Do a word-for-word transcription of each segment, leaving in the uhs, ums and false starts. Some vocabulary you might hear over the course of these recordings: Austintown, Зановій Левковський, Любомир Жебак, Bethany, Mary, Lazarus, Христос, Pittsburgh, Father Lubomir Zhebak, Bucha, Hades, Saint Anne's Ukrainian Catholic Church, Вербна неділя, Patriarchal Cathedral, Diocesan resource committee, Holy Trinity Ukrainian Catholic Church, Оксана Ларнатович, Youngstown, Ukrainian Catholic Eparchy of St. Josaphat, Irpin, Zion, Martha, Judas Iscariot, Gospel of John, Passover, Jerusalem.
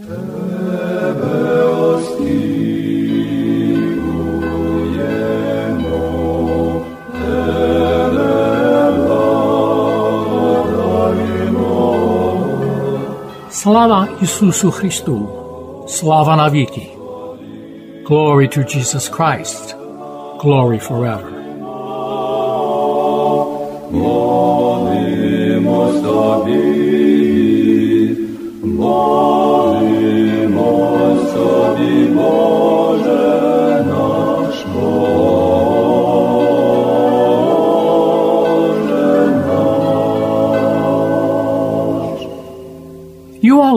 Тебе оспівуємо, Тебе благодаримо. Слава Ісусу Христу! Слава навіки! Glory to Jesus Christ! Glory forever! Молимось Тобі, молимось Тобі, Боже наш, Боже наш. You are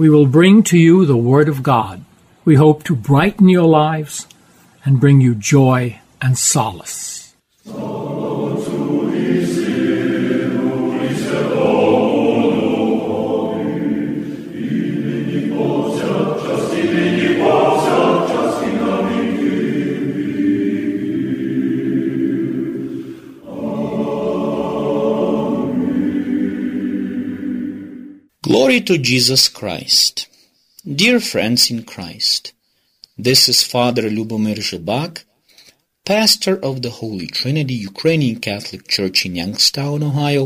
we will bring to you the Word of God. We hope to brighten your lives and bring you joy and solace. Glory to Jesus Christ. Dear friends in Christ, this is Father Lubomir Zhebak, pastor of the Holy Trinity Ukrainian Catholic Church in Youngstown, Ohio,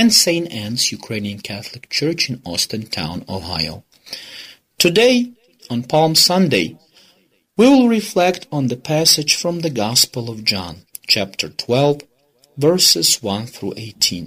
and Saint Anne's Ukrainian Catholic Church in Austintown, Ohio. Today, on Palm Sunday, we will reflect on the passage from the Gospel of John, chapter twelve, verses one through eighteen,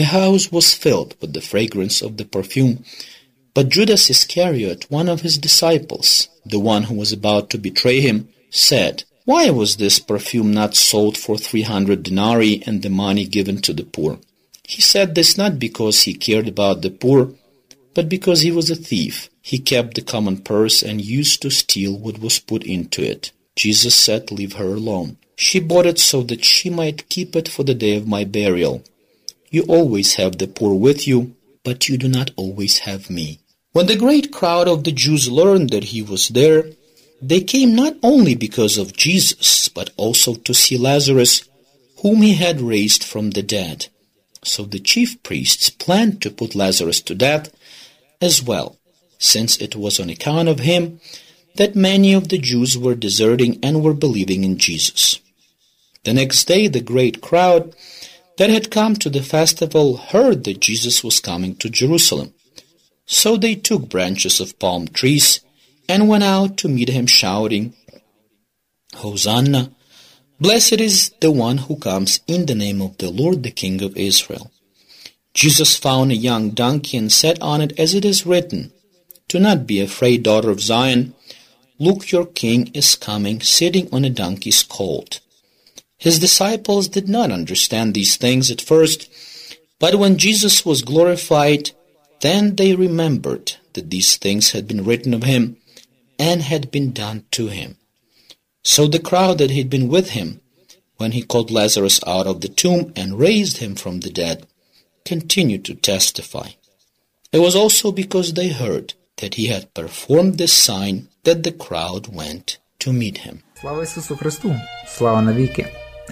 The house was filled with the fragrance of the perfume, but Judas Iscariot, one of his disciples, the one who was about to betray him, said, "Why was this perfume not sold for three hundred denarii and the money given to the poor?" He said this not because he cared about the poor, but because he was a thief. He kept the common purse and used to steal what was put into it. Jesus said, "Leave her alone. She bought it so that she might keep it for the day of my burial. You always have the poor with you, but you do not always have me." When the great crowd of the Jews learned that he was there, they came not only because of Jesus, but also to see Lazarus, whom he had raised from the dead. So the chief priests planned to put Lazarus to death as well, since it was on account of him that many of the Jews were deserting and were believing in Jesus. The next day, the great crowd that had come to the festival heard that Jesus was coming to Jerusalem. So they took branches of palm trees and went out to meet him, shouting, "Hosanna! Blessed is the one who comes in the name of the Lord, the King of Israel." Jesus found a young donkey and sat on it, as it is written, "Do not be afraid, daughter of Zion. Look, your king is coming, sitting on a donkey's colt." His disciples did not understand these things at first, but when Jesus was glorified, then they remembered that these things had been written of him and had been done to him. So the crowd that had been with him, when he called Lazarus out of the tomb and raised him from the dead, continued to testify. It was also because they heard that he had performed this sign that the crowd went to meet him. Слава Ісусу Христу! Слава навіки!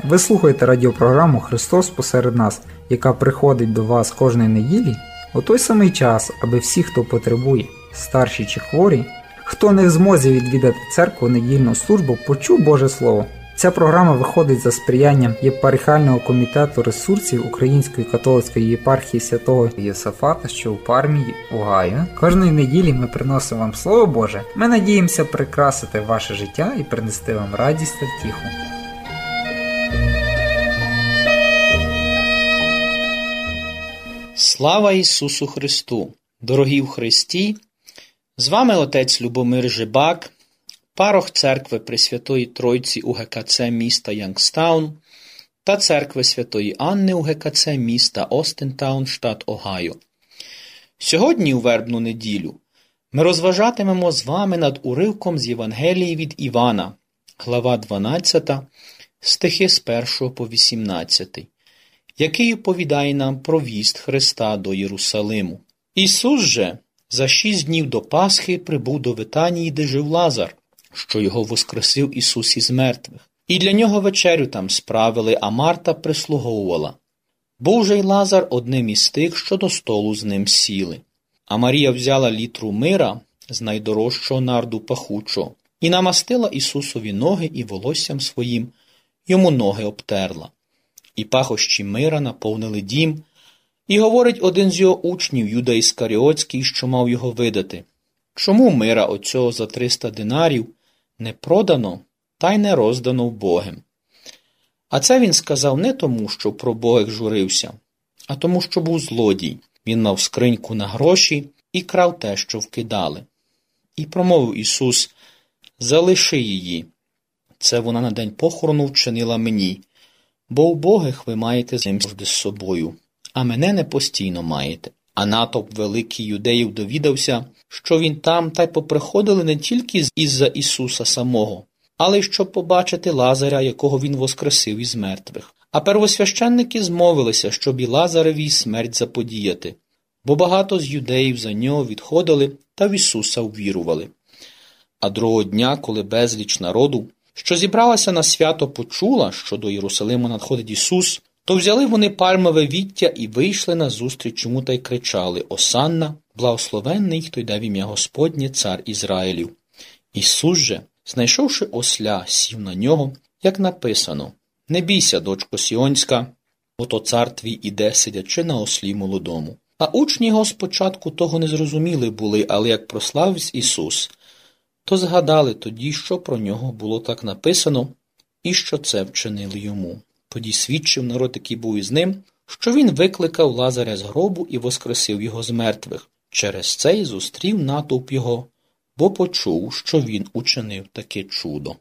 Ви слухаєте радіопрограму «Христос посеред нас», яка приходить до вас кожної неділі, у той самий час, аби всі, хто потребує, старші чи хворі, хто не в змозі відвідати церкву недільну службу, почув Боже Слово. Ця програма виходить за сприяння єпархіального комітету ресурсів Української католицької єпархії Святого Йосафата, що у Пармії, Огайо. Кожної неділі ми приносимо вам Слово Боже. Ми надіємося прикрасити ваше життя і принести вам радість та втіху. Слава Ісусу Христу! Дорогі в Христі! З вами отець Любомир Жебак, парох церкви Пресвятої Тройці УГКЦ міста Янгстаун та церкви Святої Анни УГКЦ міста Остентаун, штат Огайо. Сьогодні у вербну неділю ми розважатимемо з вами над уривком з Євангелії від Івана, глава дванадцята, стихи з першого по вісімнадцятий, який оповідає нам про в'їзд Христа до Єрусалиму. Ісус же за шість днів до Пасхи прибув до Бетанії, де жив Лазар, що його воскресив Ісус із мертвих. І для нього вечерю там справили, а Марта прислуговувала. Був же й Лазар одним із тих, що до столу з ним сіли. А Марія взяла літру мира з найдорожчого нарду пахучого і намастила Ісусові ноги і волоссям своїм, йому ноги обтерла. І пахощі мира наповнили дім, і говорить один з його учнів, Юда Іскаріотський, що мав його видати: чому мира оцього за триста динарів не продано та й не роздано вбогим? А це він сказав не тому, що про богих журився, а тому, що був злодій. Він мав скриньку на гроші і крав те, що вкидали. І промовив Ісус: залиши її, це вона на день похорону вчинила мені, бо убогих ви маєте завжди з собою, а мене не постійно маєте. А натовп великий юдеїв довідався, що він там, та й поприходили не тільки із-за Ісуса самого, але й щоб побачити Лазаря, якого він воскресив із мертвих. А первосвященники змовилися, щоб і Лазаревій смерть заподіяти, бо багато з юдеїв за нього відходили та в Ісуса увірували. А другого дня, коли безліч народу, що зібралася на свято, почула, що до Єрусалиму надходить Ісус, то взяли вони пальмове віття і вийшли назустріч йому та й кричали: «Осанна, благословенний, хто йде в ім'я Господнє, цар Ізраїлів». Ісус же, знайшовши осля, сів на нього, як написано: «Не бійся, дочко Сіонська, ото цар твій іде, сидячи на ослі молодому». А учні його спочатку того не зрозуміли були, але як прославився Ісус, то згадали тоді, що про нього було так написано, і що це вчинили йому. Тоді свідчив народ, який був із ним, що він викликав Лазаря з гробу і воскресив його з мертвих. Через це й зустрів натовп його, бо почув, що він учинив таке чудо.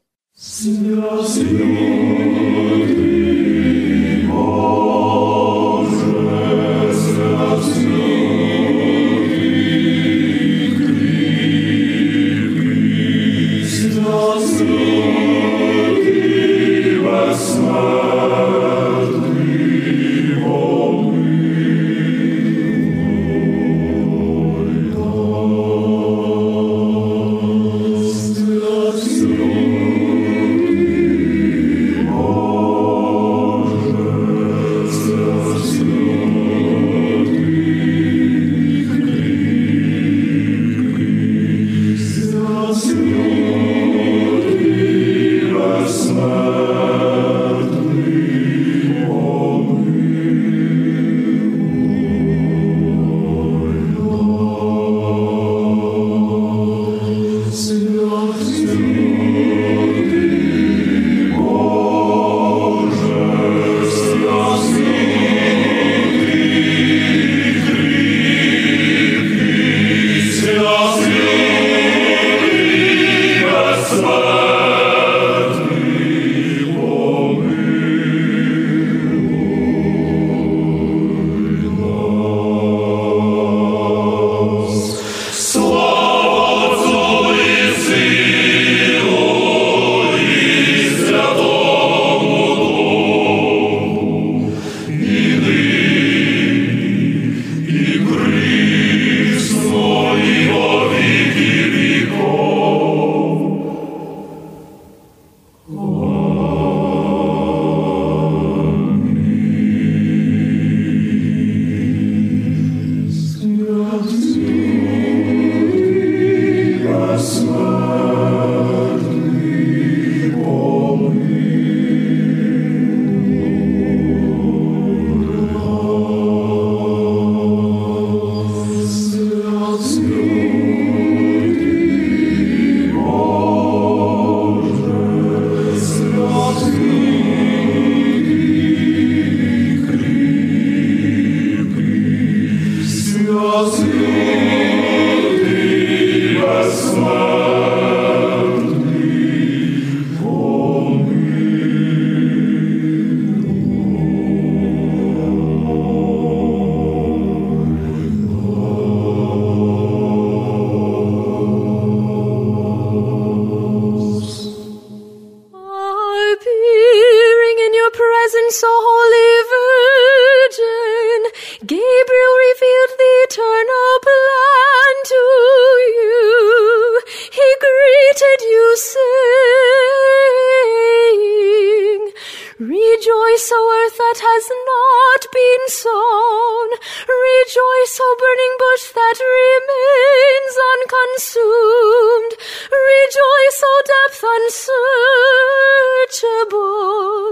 Rejoice, O earth that has not been sown. Rejoice, O burning bush that remains unconsumed. Rejoice, O depth unsearchable.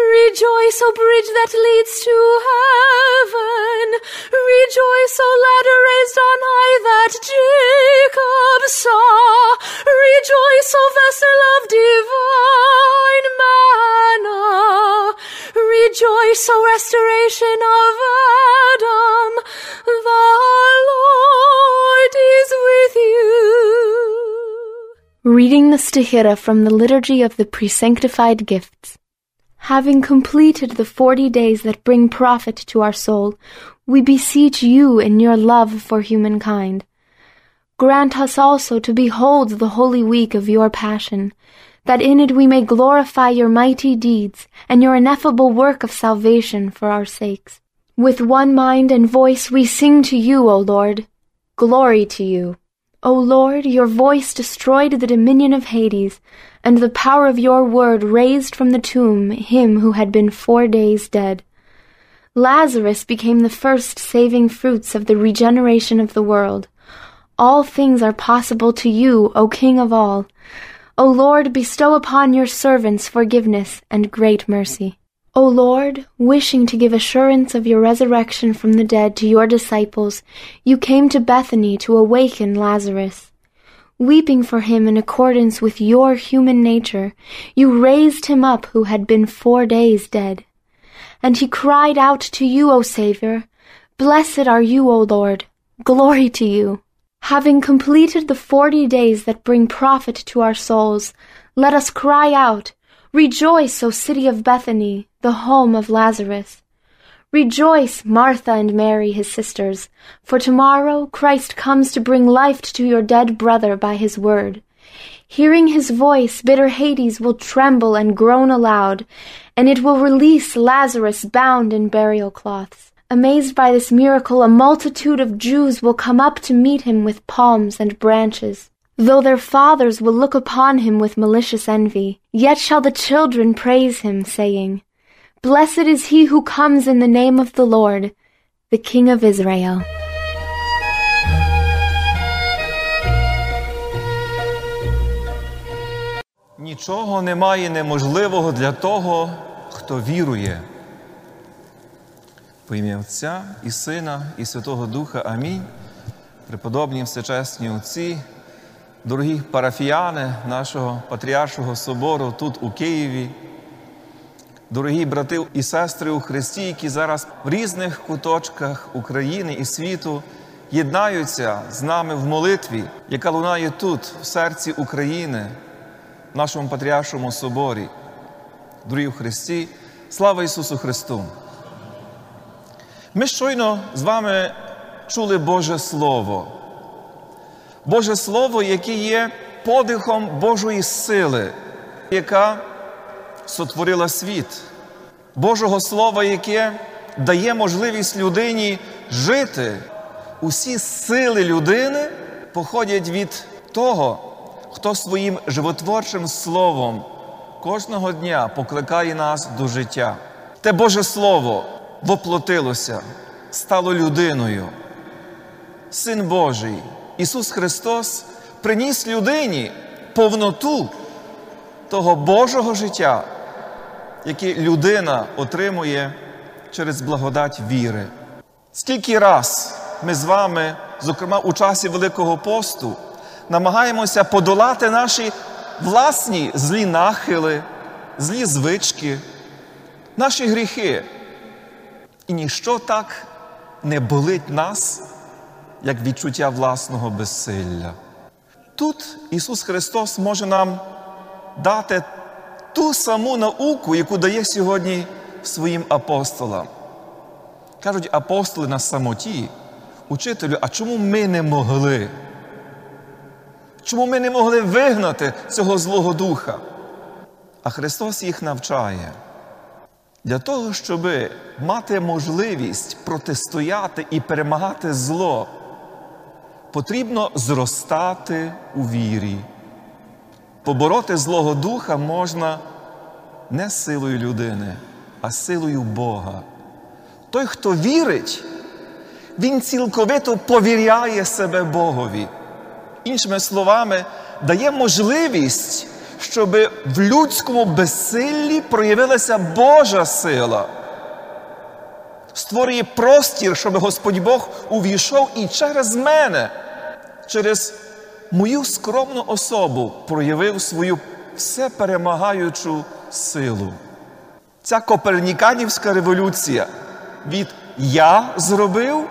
Rejoice, O bridge that leads to heaven. Rejoice, O ladder raised on high that Jacob saw. Rejoice, O vessel of divine manna. Rejoice, O restoration of Adam. The Lord is with you. Reading the Stihira from the Liturgy of the Presanctified Gifts. Having completed the forty days that bring profit to our soul, we beseech you in your love for humankind. Grant us also to behold the holy week of your passion, that in it we may glorify your mighty deeds and your ineffable work of salvation for our sakes. With one mind and voice we sing to you, O Lord. Glory to you. O Lord, your voice destroyed the dominion of Hades, and the power of your word raised from the tomb him who had been four days dead. Lazarus became the first saving fruits of the regeneration of the world. All things are possible to you, O King of all. O Lord, bestow upon your servants forgiveness and great mercy. O Lord, wishing to give assurance of your resurrection from the dead to your disciples, you came to Bethany to awaken Lazarus. Weeping for him in accordance with your human nature, you raised him up who had been four days dead. And he cried out to you, O Savior, Blessed are you, O Lord, glory to you. Having completed the forty days that bring profit to our souls, let us cry out, Rejoice, O city of Bethany, the home of Lazarus. Rejoice, Martha and Mary, his sisters, for tomorrow Christ comes to bring life to your dead brother by his word. Hearing his voice, bitter Hades will tremble and groan aloud, and it will release Lazarus bound in burial cloths. Amazed by this miracle, a multitude of Jews will come up to meet him with palms and branches. Though their fathers will look upon him with malicious envy, yet shall the children praise him, saying, Blessed is he who comes in the name of the Lord, the King of Israel. Нічого немає неможливого для того, хто вірує. По ім'я Отця і Сина, і Святого Духа. Амінь. Преподобні всечесні отці, дорогі парафіяни нашого Патріаршого собору тут у Києві, дорогі брати і сестри у Христі, які зараз в різних куточках України і світу єднаються з нами в молитві, яка лунає тут, в серці України, в нашому Патріаршому соборі. Дорогі у Христі, слава Ісусу Христу! Ми щойно з вами чули Боже Слово. Боже Слово, яке є подихом Божої сили, яка сотворила світ. Божого Слова, яке дає можливість людині жити. Усі сили людини походять від того, хто своїм животворчим словом кожного дня покликає нас до життя. Те Боже Слово воплотилося, стало людиною. Син Божий, Ісус Христос, приніс людині повноту того Божого життя, яке людина отримує через благодать віри. Скільки раз ми з вами, зокрема у часі Великого посту, намагаємося подолати наші власні злі нахили, злі звички, наші гріхи. І ніщо так не болить нас, як відчуття власного безсилля. Тут Ісус Христос може нам дати ту саму науку, яку дає сьогодні своїм апостолам. Кажуть апостоли на самоті, учителю, а чому ми не могли? Чому ми не могли вигнати цього злого духа? А Христос їх навчає. Для того, щоб мати можливість протистояти і перемагати зло, потрібно зростати у вірі. Побороти злого духа можна не силою людини, а силою Бога. Той, хто вірить, він цілковито повіряє себе Богові. Іншими словами, дає можливість, щоб в людському безсиллі проявилася Божа сила. Створює простір, щоб Господь Бог увійшов і через мене, через мою скромну особу проявив свою всеперемагаючу силу. Ця коперніканівська революція від «я зробив»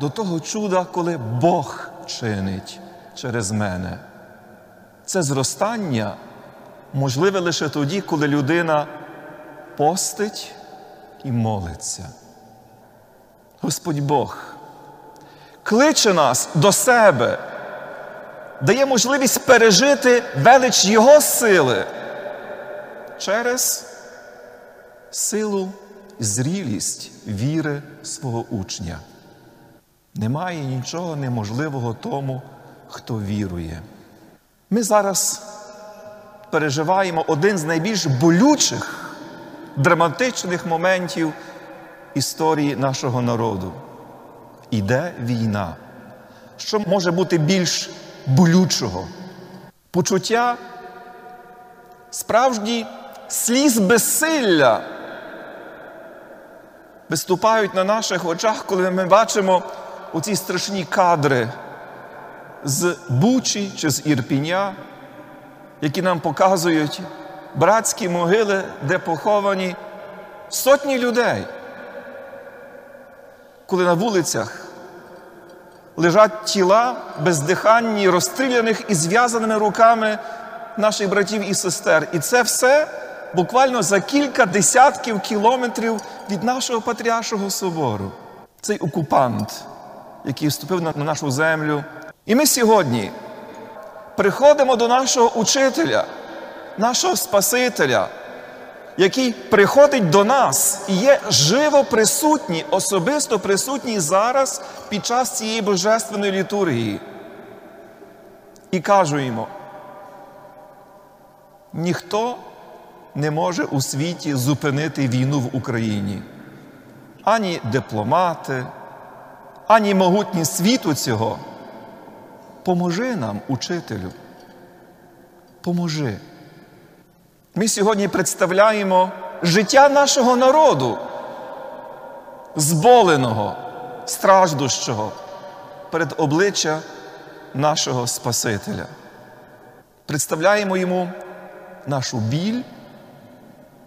до того чуда, коли Бог чинить через мене. Це зростання можливе лише тоді, коли людина постить і молиться. Господь Бог кличе нас до себе, дає можливість пережити велич Його сили через силу, зрілість віри свого учня. Немає нічого неможливого тому, хто вірує. Ми зараз переживаємо один з найбільш болючих, драматичних моментів історії нашого народу. Іде війна. Що може бути більш болючого? Почуття справжній сліз безсилля виступають на наших очах, коли ми бачимо оці страшні кадри з Бучі чи з Ірпіня, які нам показують братські могили, де поховані сотні людей. Коли на вулицях лежать тіла бездиханні, розстріляних і зв'язаними руками наших братів і сестер. І це все буквально за кілька десятків кілометрів від нашого Патріаршого собору. Цей окупант, який вступив на нашу землю. І ми сьогодні приходимо до нашого учителя, нашого Спасителя, який приходить до нас і є живо присутній, особисто присутній зараз під час цієї божественної літургії. І кажемо, ніхто не може у світі зупинити війну в Україні. Ані дипломати, ані могутні світу цього. Поможи нам, учителю. Поможи. Ми сьогодні представляємо життя нашого народу, зболеного, страждущого перед обличчя нашого Спасителя. Представляємо йому нашу біль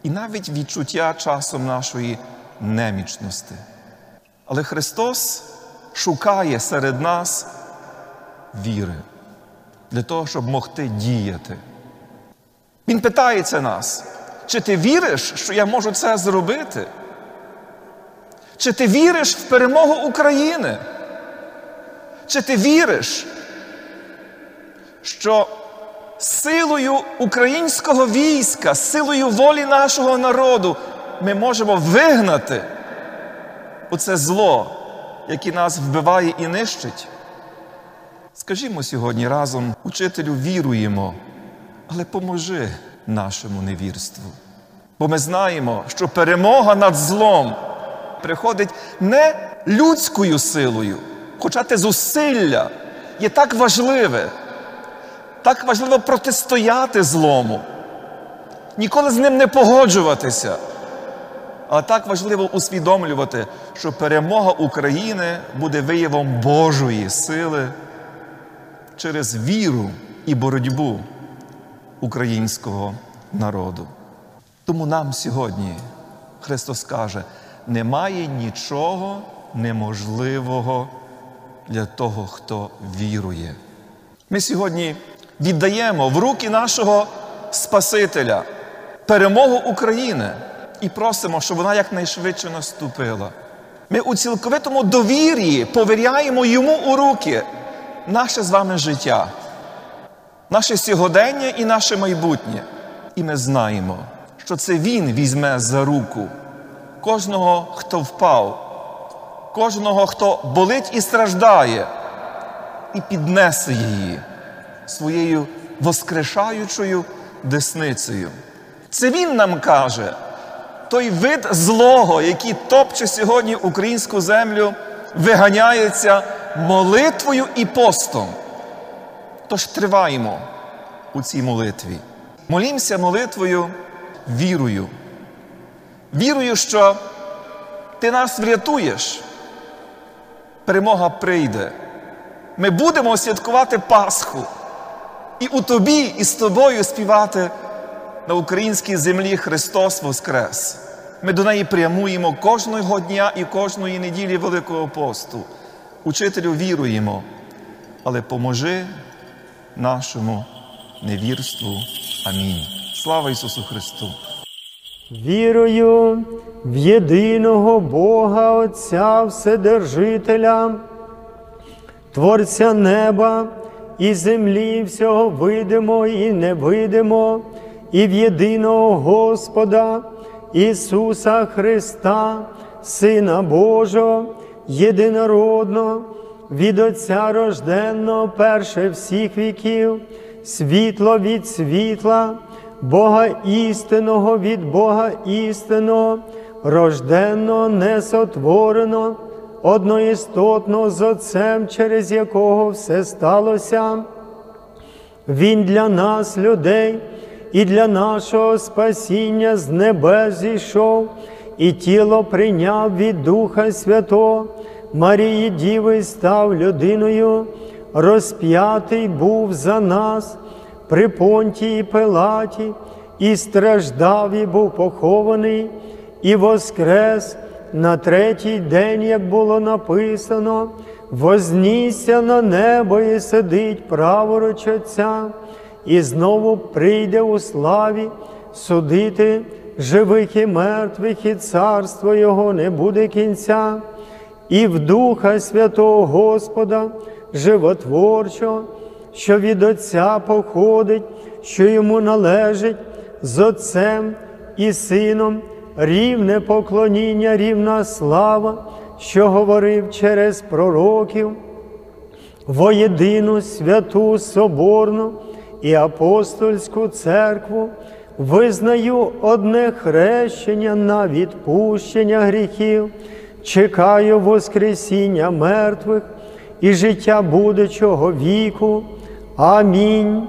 і навіть відчуття часом нашої немічності. Але Христос шукає серед нас віри, для того, щоб могти діяти. Він питається нас, чи ти віриш, що я можу це зробити? Чи ти віриш в перемогу України? Чи ти віриш, що силою українського війська, силою волі нашого народу ми можемо вигнати оце зло, яке нас вбиває і нищить? Скажімо сьогодні разом, учителю, віруємо, але поможи нашому невірству. Бо ми знаємо, що перемога над злом приходить не людською силою, хоча те зусилля є так важливе, так важливо протистояти злому, ніколи з ним не погоджуватися, а так важливо усвідомлювати, що перемога України буде виявом Божої сили через віру і боротьбу українського народу. Тому нам сьогодні Христос каже, немає нічого неможливого для того, хто вірує. Ми сьогодні віддаємо в руки нашого Спасителя перемогу України і просимо, щоб вона якнайшвидше наступила. Ми у цілковитому довір'ї повіряємо йому у руки наше з вами життя, наше сьогодення і наше майбутнє. І ми знаємо, що це він візьме за руку кожного, хто впав, кожного, хто болить і страждає, і піднесе її своєю воскрешаючою десницею. Це він нам каже, той вид злого, який топче сьогодні українську землю, виганяється молитвою і постом. Тож триваємо у цій молитві. Молімося молитвою вірою. Вірую, що ти нас врятуєш. Перемога прийде. Ми будемо святкувати Пасху. І у тобі, і з тобою співати на українській землі «Христос воскрес». Ми до неї прямуємо кожного дня і кожної неділі Великого посту. Учителю віруємо, але поможи нашому невірству. Амінь. Слава Ісусу Христу! Вірую в єдиного Бога Отця Вседержителя, Творця неба і землі, всього видимо і невидимо, і в єдиного Господа Ісуса Христа, Сина Божого, єдинородного, від Отця рожденного, перше всіх віків, світло від світла, Бога істинного від Бога істинного, рожденного, несотвореного, одноістотного з Отцем, через якого все сталося. Він для нас, людей, і для нашого спасіння з небес зійшов, і тіло прийняв від Духа Святого, Марії Діви став людиною, розп'ятий був за нас при Понтії Пилаті, і страждав, і був похований, і воскрес на третій день, як було написано, вознісся на небо і сидить праворуч Отця, і знову прийде у славі судити живих і мертвих, і царство Його не буде кінця, і в Духа Святого Господа, животворчого, що від Отця походить, що Йому належить, з Отцем і Сином рівне поклоніння, рівна слава, що говорив через пророків, воєдину святу соборну і апостольську церкву, визнаю одне хрещення на відпущення гріхів, чекаю воскресіння мертвих і життя будучого віку. Амінь.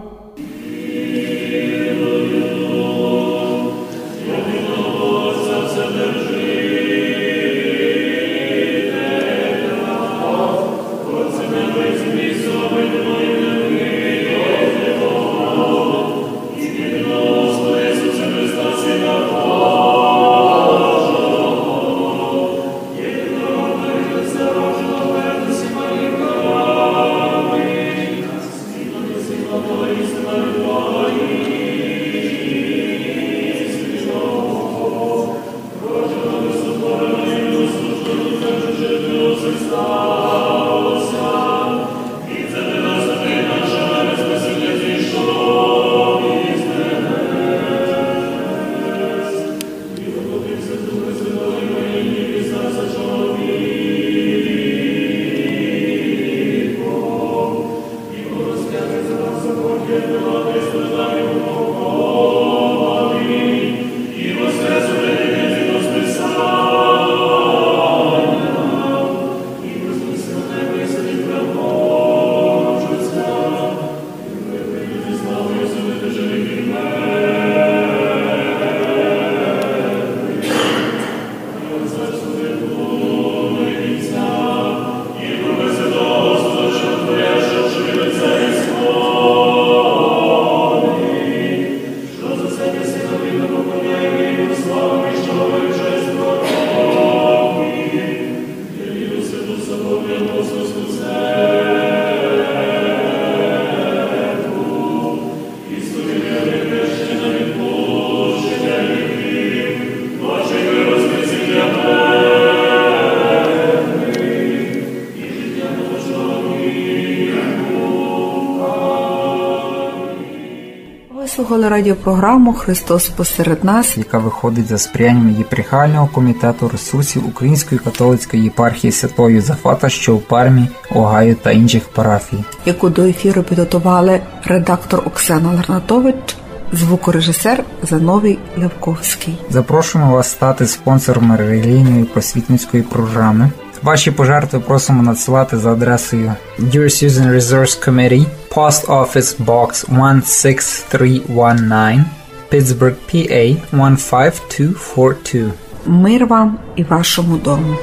Слухали радіопрограму «Христос посеред нас», яка виходить за сприянням єпархіального комітету ресурсів Української католицької єпархії Святого Йозафата, що в Пармі, Огайо та інших парафій. Яку до ефіру підготували редактор Оксана Ларнатович, звукорежисер Зановій Левковський. Запрошуємо вас стати спонсором релігійної просвітницької програми. Ваші пожертви просимо надсилати за адресою Diocesan resource committee, Post Office Box one six three one nine, Pittsburgh, пі ей one five two four two. Мир вам і вашому дому!